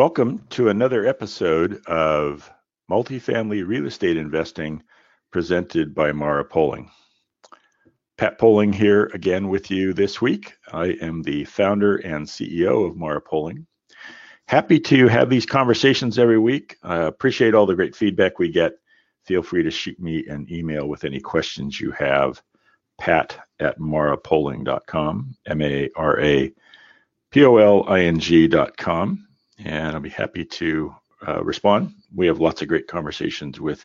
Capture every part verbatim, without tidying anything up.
Welcome to another episode of Multifamily Real Estate Investing presented by Mara Poling. Pat Poling here again with you this week. I am the founder and C E O of Mara Poling. Happy to have these conversations every week. I appreciate all the great feedback we get. Feel free to shoot me an email with any questions you have, pat at marapoling dot com, M A R A P O L I N G dot com. And I'll be happy to uh, respond. We have lots of great conversations with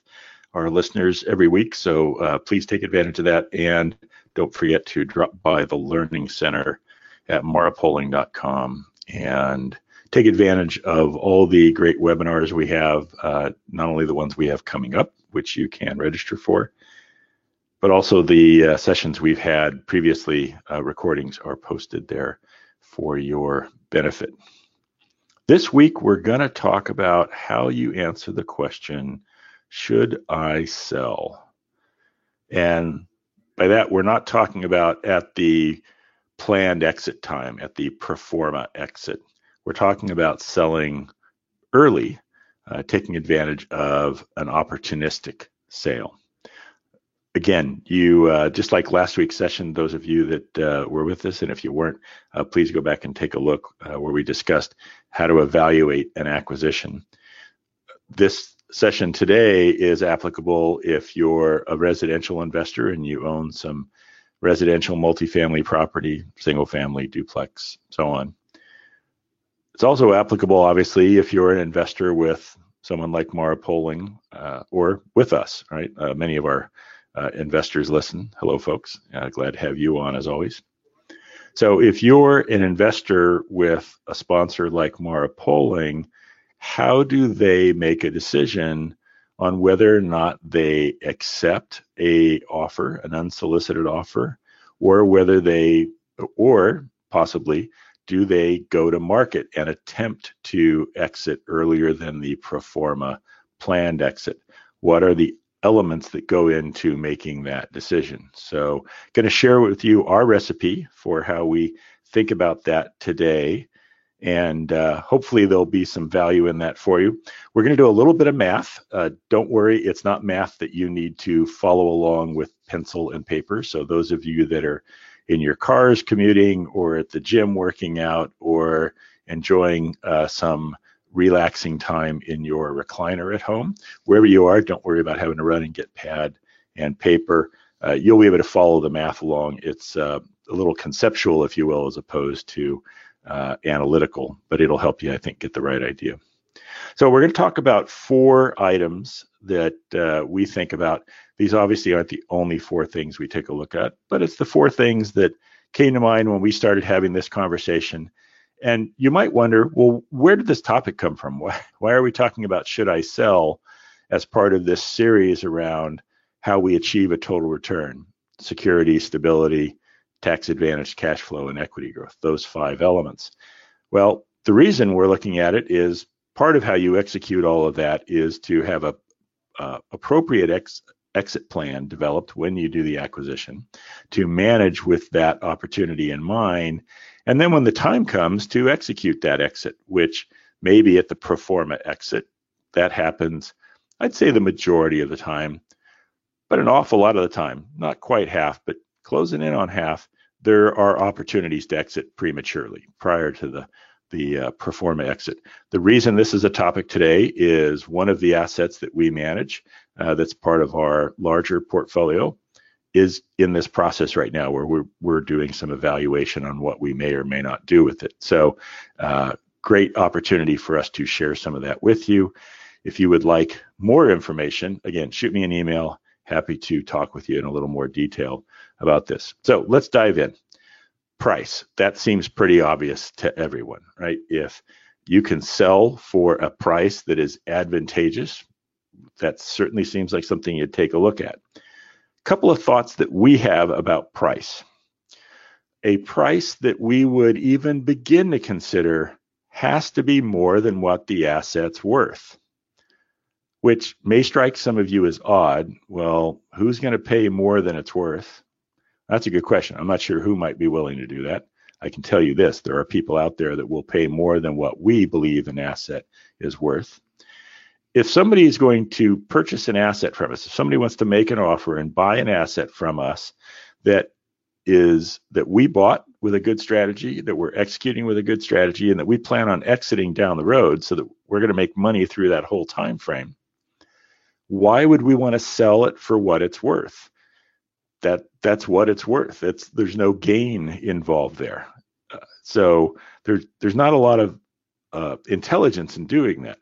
our listeners every week, so uh, please take advantage of that. And don't forget to drop by the Learning Center at mara poling dot com and take advantage of all the great webinars we have, uh, not only the ones we have coming up, which you can register for, but also the uh, sessions we've had previously. Uh, recordings are posted there for your benefit. This week, we're going to talk about how you answer the question, should I sell? And by that, we're not talking about at the planned exit time, at the pro forma exit. We're talking about selling early, uh, taking advantage of an opportunistic sale. Again, you uh, just like last week's session, those of you that uh, were with us, and if you weren't, uh, please go back and take a look uh, where we discussed how to evaluate an acquisition. This session today is applicable if you're a residential investor and you own some residential multifamily property, single family, duplex, so on. It's also applicable, obviously, if you're an investor with someone like Mara Poling uh, or with us, right? Uh, many of our Uh, investors listen. Hello, folks. Uh, glad to have you on as always. So if you're an investor with a sponsor like Mara Poling, how do they make a decision on whether or not they accept a offer, an unsolicited offer, or whether they, or possibly, do they go to market and attempt to exit earlier than the pro forma planned exit? What are the elements that go into making that decision? So going to share with you our recipe for how we think about that today. And uh, hopefully there'll be some value in that for you. We're going to do a little bit of math. Uh, don't worry, it's not math that you need to follow along with pencil and paper. So those of you that are in your cars commuting or at the gym working out or enjoying uh, some relaxing time in your recliner at home, wherever you are, don't worry about having to run and get pad and paper. Uh, you'll be able to follow the math along. It's uh, a little conceptual, if you will, as opposed to uh, analytical, but it'll help you, I think, get the right idea. So we're going to talk about four items that uh, we think about. These obviously aren't the only four things we take a look at, but it's the four things that came to mind when we started having this conversation. And you might wonder, well, where did this topic come from? Why, why are we talking about should I sell as part of this series around how we achieve a total return, security, stability, tax advantage, cash flow, and equity growth, those five elements? Well, the reason we're looking at it is part of how you execute all of that is to have a uh, appropriate ex- exit plan developed when you do the acquisition to manage with that opportunity in mind. And then when the time comes to execute that exit, which may be at the pro forma exit, that happens, I'd say the majority of the time, but an awful lot of the time, not quite half, but closing in on half, there are opportunities to exit prematurely prior to the, the uh, pro forma exit. The reason this is a topic today is one of the assets that we manage uh, that's part of our larger portfolio is in this process right now where we're, we're doing some evaluation on what we may or may not do with it. So uh, great opportunity for us to share some of that with you. If you would like more information, again, shoot me an email. Happy to talk with you in a little more detail about this. So let's dive in. Price, that seems pretty obvious to everyone, right? If you can sell for a price that is advantageous, that certainly seems like something you'd take a look at. Couple of thoughts that we have about price. A price that we would even begin to consider has to be more than what the asset's worth, which may strike some of you as odd. Well, who's going to pay more than it's worth? That's a good question. I'm not sure who might be willing to do that. I can tell you this, there are people out there that will pay more than what we believe an asset is worth. If somebody is going to purchase an asset from us, if somebody wants to make an offer and buy an asset from us that is that we bought with a good strategy, that we're executing with a good strategy, and that we plan on exiting down the road so that we're going to make money through that whole time frame, why would we want to sell it for what it's worth? That that's what it's worth. It's there's no gain involved there. Uh, so there's there's not a lot of uh, intelligence in doing that.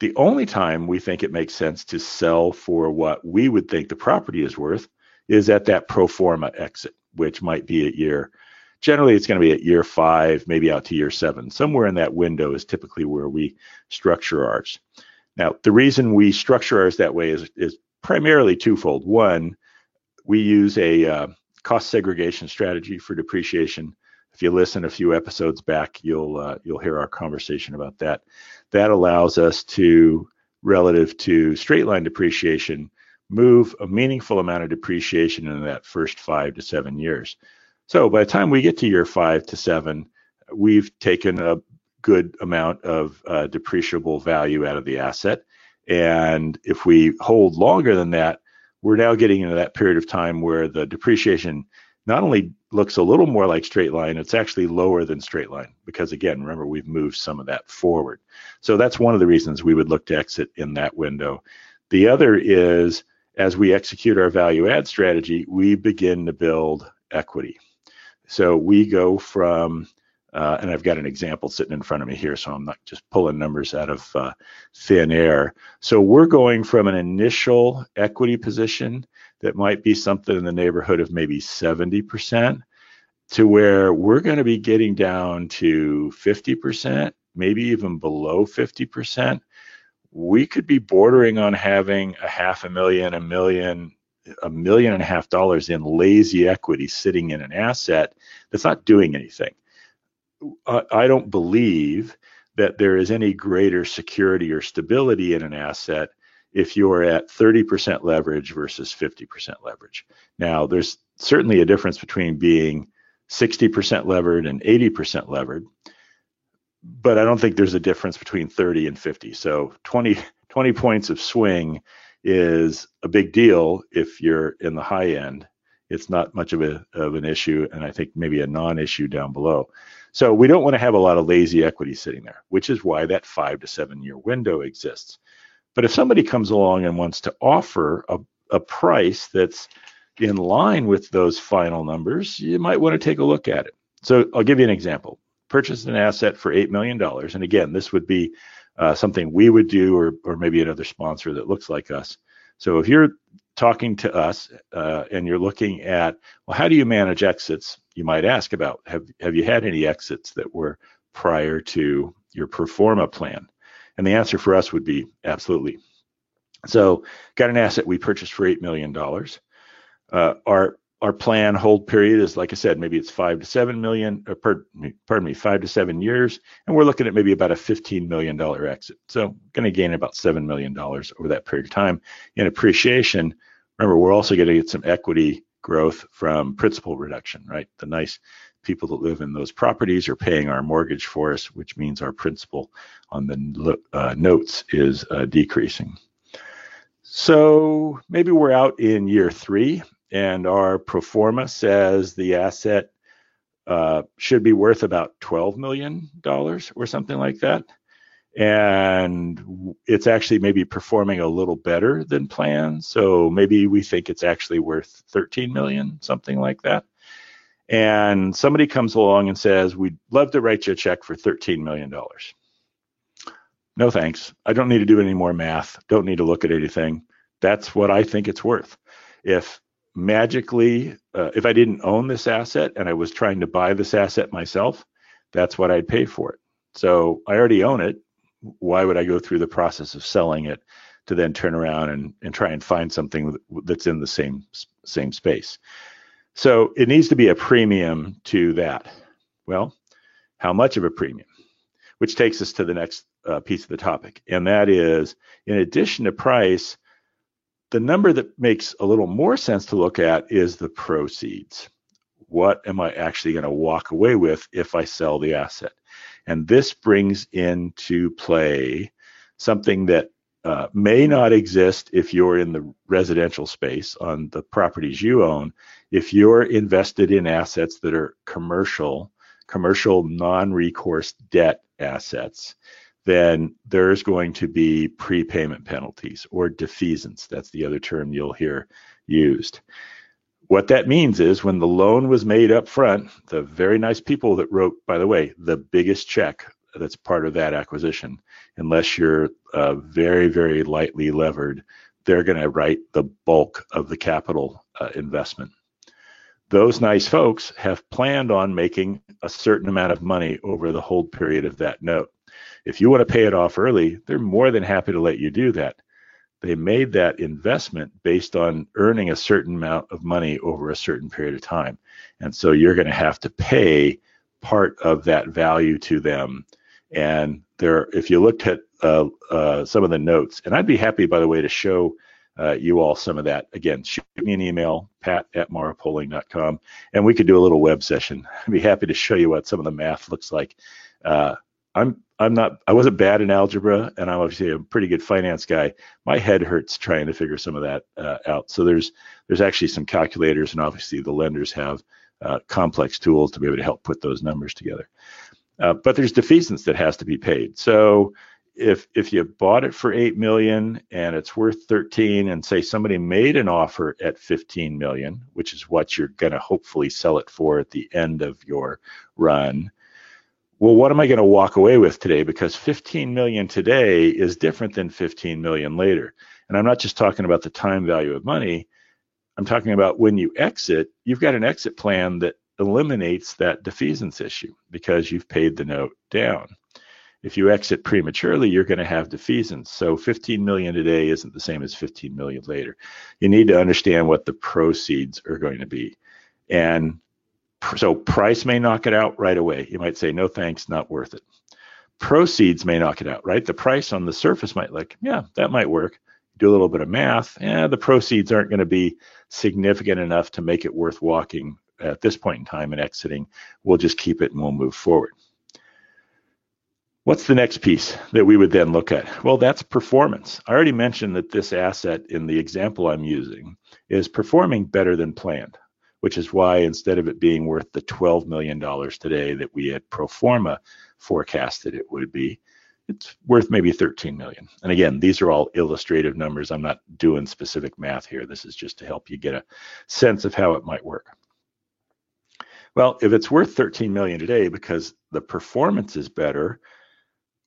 The only time we think it makes sense to sell for what we would think the property is worth is at that pro forma exit, which might be at year. Generally, it's going to be at year five, maybe out to year seven. Somewhere in that window is typically where we structure ours. Now, the reason we structure ours that way is, is primarily twofold. One, we use a uh, cost segregation strategy for depreciation. If you listen a few episodes back, you'll uh, you'll hear our conversation about that. That allows us to, relative to straight line depreciation, move a meaningful amount of depreciation in that first five to seven years. So by the time we get to year five to seven, we've taken a good amount of uh, depreciable value out of the asset. And if we hold longer than that, we're now getting into that period of time where the depreciation not only looks a little more like straight line, it's actually lower than straight line because, again, remember, we've moved some of that forward. So that's one of the reasons we would look to exit in that window. The other is, as we execute our value add strategy, we begin to build equity. So we go from, uh, and I've got an example sitting in front of me here, so I'm not just pulling numbers out of uh, thin air. So we're going from an initial equity position that might be something in the neighborhood of maybe seventy percent to where we're going to be getting down to fifty percent, maybe even below fifty percent. We could be bordering on having a half a million, a million, a million and a half dollars in lazy equity sitting in an asset that's not doing anything. I, I don't believe that there is any greater security or stability in an asset if you're at thirty percent leverage versus fifty percent leverage. Now, there's certainly a difference between being sixty percent levered and eighty percent levered, but I don't think there's a difference between thirty and fifty. So twenty, twenty points of swing is a big deal if you're in the high end. It's not much of, a, of an issue, and I think maybe a non-issue down below. So we don't want to have a lot of lazy equity sitting there, which is why that five to seven year window exists. But if somebody comes along and wants to offer a, a price that's in line with those final numbers, you might want to take a look at it. So I'll give you an example. Purchased an asset for eight million dollars. And again, this would be uh, something we would do, or, or maybe another sponsor that looks like us. So if you're talking to us uh, and you're looking at, well, how do you manage exits? You might ask about, have, have you had any exits that were prior to your pro forma plan? And the answer for us would be absolutely. So got an asset we purchased for eight million dollars. Uh, our our plan hold period is, like I said, maybe it's five to seven million, or pardon me, pardon me, five to seven years. And we're looking at maybe about a fifteen million dollars exit. So going to gain about seven million dollars over that period of time in appreciation. Remember, we're also going to get some equity growth from principal reduction, right? The nice people that live in those properties are paying our mortgage for us, which means our principal on the uh, notes is uh, decreasing. So maybe we're out in year three and our pro forma says the asset uh, should be worth about twelve million dollars or something like that. And it's actually maybe performing a little better than planned. So maybe we think it's actually worth thirteen million dollars, something like that. And somebody comes along and says, we'd love to write you a check for thirteen million dollars. No thanks. I don't need to do any more math. Don't need to look at anything. That's what I think it's worth. If magically, uh, if I didn't own this asset and I was trying to buy this asset myself, that's what I'd pay for it. So I already own it. Why would I go through the process of selling it to then turn around and, and try and find something that's in the same same space? So it needs to be a premium to that. Well, how much of a premium? Which takes us to the next uh, piece of the topic. And that is, in addition to price, the number that makes a little more sense to look at is the proceeds. what am I actually going to walk away with if I sell the asset? And this brings into play something that uh, may not exist if you're in the residential space on the properties you own. If you're invested in assets that are commercial, commercial non-recourse debt assets, then there's going to be prepayment penalties or defeasance. That's the other term you'll hear used. What that means is when the loan was made up front, the very nice people that wrote, by the way, the biggest check that's part of that acquisition, unless you're uh, very, very lightly levered, they're going to write the bulk of the capital uh, investment. Those nice folks have planned on making a certain amount of money over the hold period of that note. If you want to pay it off early, they're more than happy to let you do that. They made that investment based on earning a certain amount of money over a certain period of time. And so you're going to have to pay part of that value to them. And there, if you looked at uh, uh, some of the notes, and I'd be happy, by the way, to show uh, you all some of that. Again, shoot me an email, pat at mara poling dot com, and we could do a little web session. I'd be happy to show you what some of the math looks like. Uh, I'm I'm not I wasn't bad in algebra, and I'm obviously a pretty good finance guy. My head hurts trying to figure some of that uh, out. So there's there's actually some calculators, and obviously the lenders have uh, complex tools to be able to help put those numbers together. Uh, but there's defeasance that has to be paid. So if if you bought it for eight million dollars and it's worth thirteen, and say somebody made an offer at fifteen million dollars, which is what you're going to hopefully sell it for at the end of your run. Well, what am I going to walk away with today? Because fifteen million dollars today is different than fifteen million dollars later. And I'm not just talking about the time value of money. I'm talking about when you exit, you've got an exit plan that eliminates that defeasance issue because you've paid the note down. If you exit prematurely, you're going to have defeasance. So fifteen million dollars today isn't the same as fifteen million dollars later. You need to understand what the proceeds are going to be. And so price may knock it out right away. You might say, no thanks, not worth it. Proceeds may knock it out, right? The price on the surface might look, yeah, that might work. Do a little bit of math. Yeah, the proceeds aren't going to be significant enough to make it worth walking at this point in time and exiting. We'll just keep it and we'll move forward. What's the next piece that we would then look at? Well, that's performance. I already mentioned that this asset in the example I'm using is performing better than planned, which is why instead of it being worth the twelve million dollars today that we had pro forma forecasted it would be, it's worth maybe thirteen million dollars. And again, these are all illustrative numbers. I'm not doing specific math here. This is just to help you get a sense of how it might work. Well, if it's worth thirteen million dollars today because the performance is better,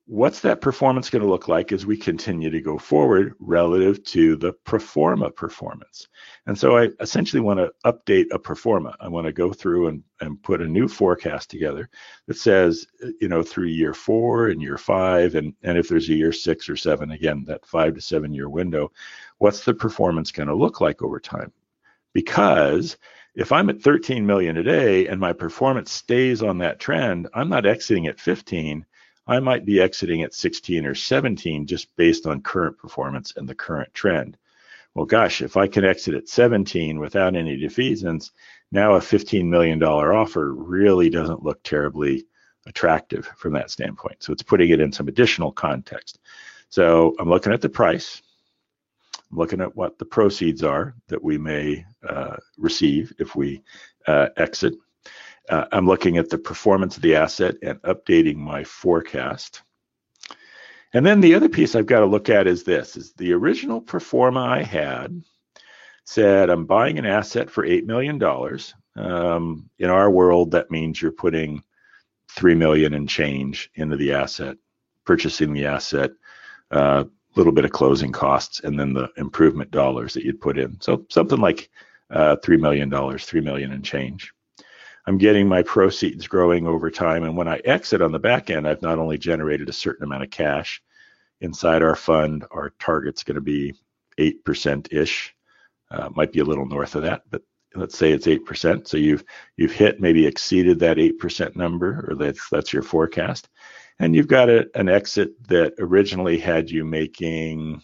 what's that performance going to look like as we continue to go forward relative to the pro forma performance? And so I essentially want to update a pro forma. I want to go through and, and put a new forecast together that says, you know, through year four and year five, and, and if there's a year six or seven, again, that five to seven year window, what's the performance going to look like over time? Because if I'm at thirteen million dollars today and my performance stays on that trend, I'm not exiting at fifteen. I might be exiting at sixteen or seventeen just based on current performance and the current trend. Well, gosh, if I can exit at seventeen without any defeasance, now a fifteen million dollars offer really doesn't look terribly attractive from that standpoint. So it's putting it in some additional context. So I'm looking at the price, I'm looking at what the proceeds are that we may uh, receive if we uh, exit. Uh, I'm looking at the performance of the asset and updating my forecast. And then the other piece I've got to look at is this, is the original pro forma I had said I'm buying an asset for eight million dollars. Um, in our world, that means you're putting three million dollars and change into the asset, purchasing the asset, a uh, little bit of closing costs, and then the improvement dollars that you'd put in. So something like uh, three million dollars, three million dollars and change. I'm getting my proceeds growing over time. And when I exit on the back end, I've not only generated a certain amount of cash inside our fund, our target's going to be eight percent-ish, uh, might be a little north of that, but let's say it's eight percent. So you've you've hit, maybe exceeded that eight percent number, or that's, that's your forecast. And you've got a, an exit that originally had you making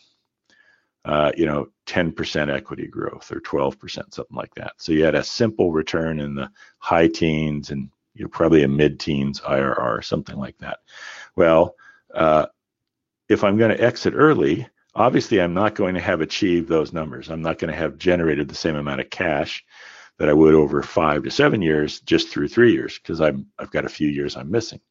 uh, you know, ten percent equity growth or twelve percent, something like that. So you had a simple return in the high teens and, you know, probably a mid-teens I R R, something like that. Well, uh, if I'm going to exit early, obviously I'm not going to have achieved those numbers. I'm not going to have generated the same amount of cash that I would over five to seven years just through three years because I'm I've got a few years I'm missing.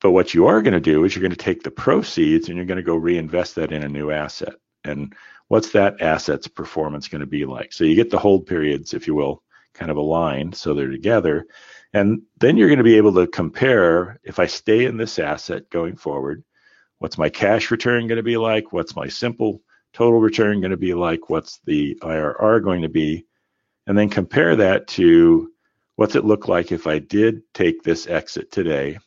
But what you are going to do is you're going to take the proceeds and you're going to go reinvest that in a new asset. And what's that asset's performance going to be like? So you get the hold periods, if you will, kind of aligned so they're together. And then you're going to be able to compare, if I stay in this asset going forward, what's my cash return going to be like? What's my simple total return going to be like? What's the I R R going to be? And then compare that to what's it look like if I did take this exit today,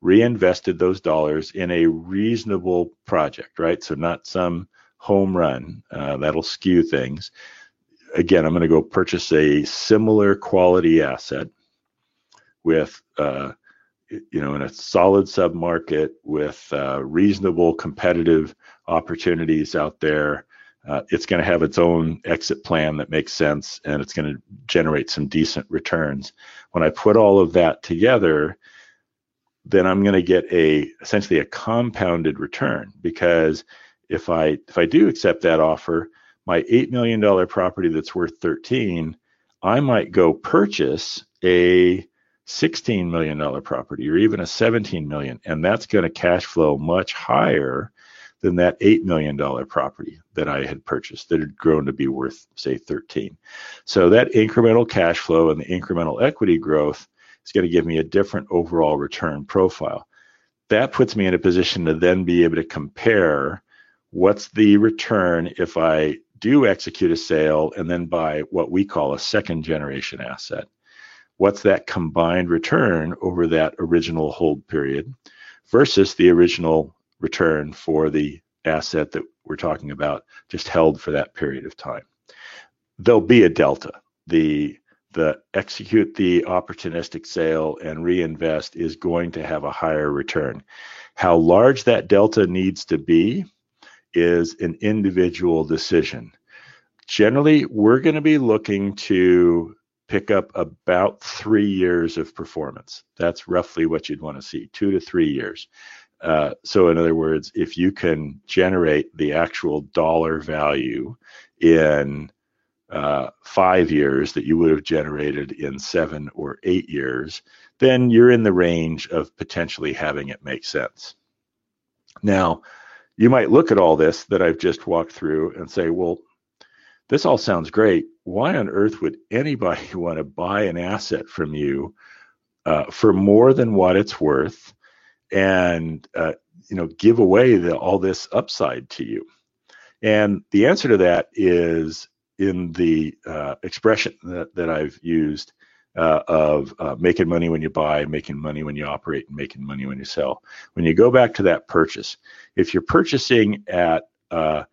reinvested those dollars in a reasonable project, right? So not some home run, uh, that'll skew things. Again, I'm going to go purchase a similar quality asset with, uh, you know, in a solid submarket with uh, reasonable competitive opportunities out there. Uh, it's going to have its own exit plan that makes sense, and it's going to generate some decent returns. When I put all of that together, then I'm going to get a essentially a compounded return, because if I if I do accept that offer, my eight million dollars property that's worth thirteen, I might go purchase a sixteen million dollars property or even a seventeen million dollars, and that's going to cash flow much higher than that eight million dollars property that I had purchased that had grown to be worth, say, thirteen. So that incremental cash flow and the incremental equity growth is going to give me a different overall return profile. That puts me in a position to then be able to compare what's the return if I do execute a sale and then buy what we call a second generation asset. What's that combined return over that original hold period versus the original return for the asset that we're talking about just held for that period of time? There'll be a delta. The the execute the opportunistic sale and reinvest is going to have a higher return. How large that delta needs to be is an individual decision. Generally, we're going to be looking to pick up about three years of performance. That's roughly what you'd want to see, two to three years. Uh, so in other words, if you can generate the actual dollar value in uh, five years that you would have generated in seven or eight years, then you're in the range of potentially having it make sense. Now, you might look at all this that I've just walked through and say, well, this all sounds great. Why on earth would anybody want to buy an asset from you uh, for more than what it's worth and uh, you know, give away the, all this upside to you? And the answer to that is in the uh, expression that, that I've used uh, of uh, making money when you buy, making money when you operate, and making money when you sell. When you go back to that purchase, if you're purchasing at uh,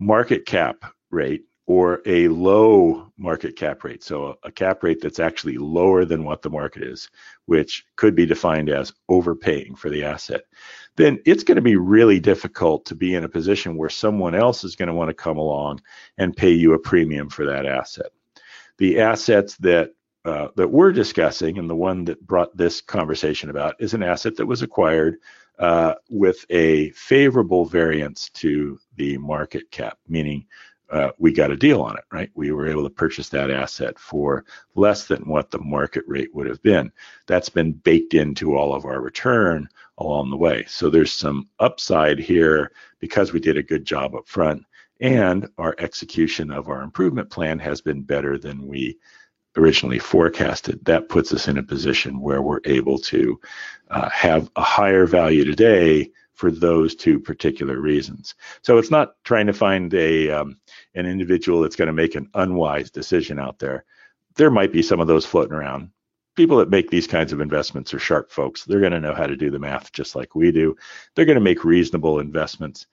market cap rate, or a low market cap rate, so a cap rate that's actually lower than what the market is, which could be defined as overpaying for the asset, then it's going to be really difficult to be in a position where someone else is going to want to come along and pay you a premium for that asset. The assets that uh, that we're discussing, and the one that brought this conversation about, is an asset that was acquired uh, with a favorable variance to the market cap, meaning Uh, we got a deal on it, right? We were able to purchase that asset for less than what the market rate would have been. That's been baked into all of our return along the way. So there's some upside here because we did a good job up front, and our execution of our improvement plan has been better than we originally forecasted. That puts us in a position where we're able to uh, have a higher value today for those two particular reasons. So it's not trying to find a um, an individual that's going to make an unwise decision out there. There might be some of those floating around. People that make these kinds of investments are sharp folks. They're going to know how to do the math just like we do. They're going to make reasonable investments.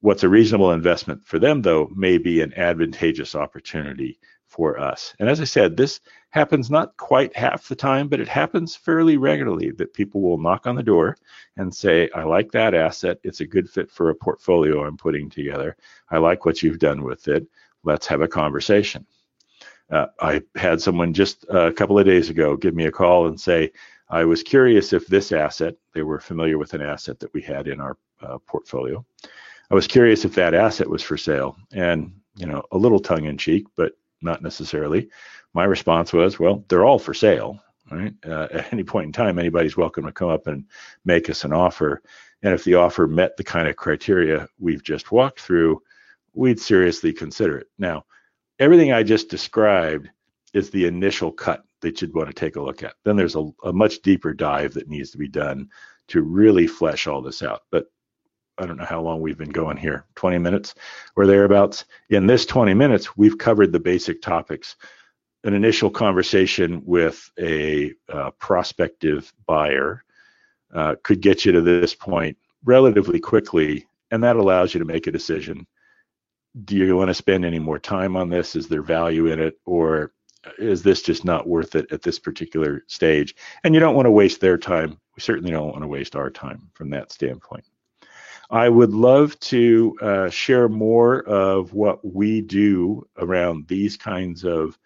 What's a reasonable investment for them, though, may be an advantageous opportunity for us. And as I said, this happens not quite half the time, but it happens fairly regularly that people will knock on the door and say, I like that asset. It's a good fit for a portfolio I'm putting together. I like what you've done with it. Let's have a conversation. Uh, I had someone just a couple of days ago give me a call and say, I was curious if this asset, they were familiar with an asset that we had in our uh, portfolio. I was curious if that asset was for sale. And, you know, a little tongue in cheek, but not necessarily. My response was, well, they're all for sale, right? Uh, at any point in time, anybody's welcome to come up and make us an offer. And if the offer met the kind of criteria we've just walked through, we'd seriously consider it. Now, everything I just described is the initial cut that you'd want to take a look at. Then there's a, a much deeper dive that needs to be done to really flesh all this out. But I don't know how long we've been going here, twenty minutes or thereabouts. In this twenty minutes, we've covered the basic topics. An initial conversation with a uh, prospective buyer uh, could get you to this point relatively quickly, and that allows you to make a decision. Do you want to spend any more time on this? Is there value in it? Or is this just not worth it at this particular stage? And you don't want to waste their time. We certainly don't want to waste our time from that standpoint. I would love to uh, share more of what we do around these kinds of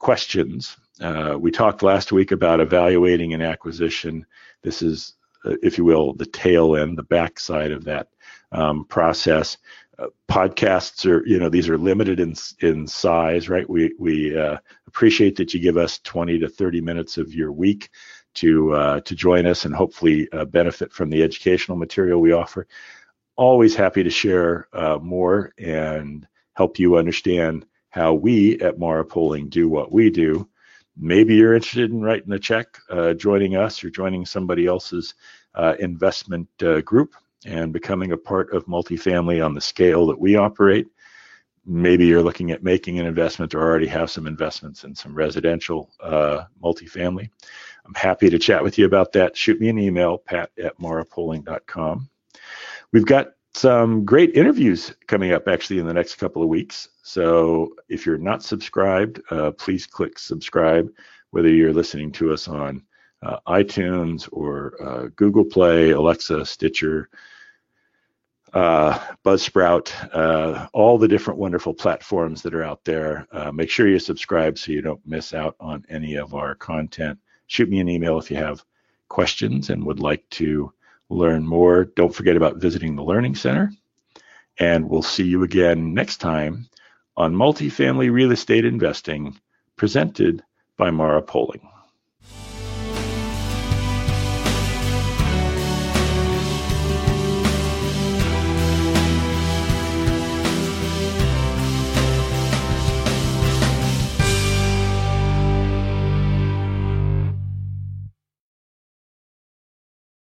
questions. Uh, we talked last week about evaluating an acquisition. This is, uh, if you will, the tail end, the backside of that um, process. Uh, podcasts are, you know, these are limited in in size, right? We we uh, appreciate that you give us twenty to thirty minutes of your week to uh, to join us and hopefully uh, benefit from the educational material we offer. Always happy to share uh, more and help you understand how we at MaraPoling do what we do. Maybe you're interested in writing a check, uh, joining us or joining somebody else's uh, investment uh, group and becoming a part of multifamily on the scale that we operate. Maybe you're looking at making an investment or already have some investments in some residential uh, multifamily. I'm happy to chat with you about that. Shoot me an email, pat at marapoling dot com. We've got some great interviews coming up actually in the next couple of weeks. So if you're not subscribed, uh, please click subscribe, whether you're listening to us on uh, iTunes or uh, Google Play, Alexa, Stitcher, uh Buzzsprout, uh all the different wonderful platforms that are out there. Uh, make sure you subscribe so you don't miss out on any of our content. Shoot me an email if you have questions and would like to learn more. Don't forget about visiting the Learning Center, and we'll see you again next time on Multifamily Real Estate Investing, presented by MaraPoling.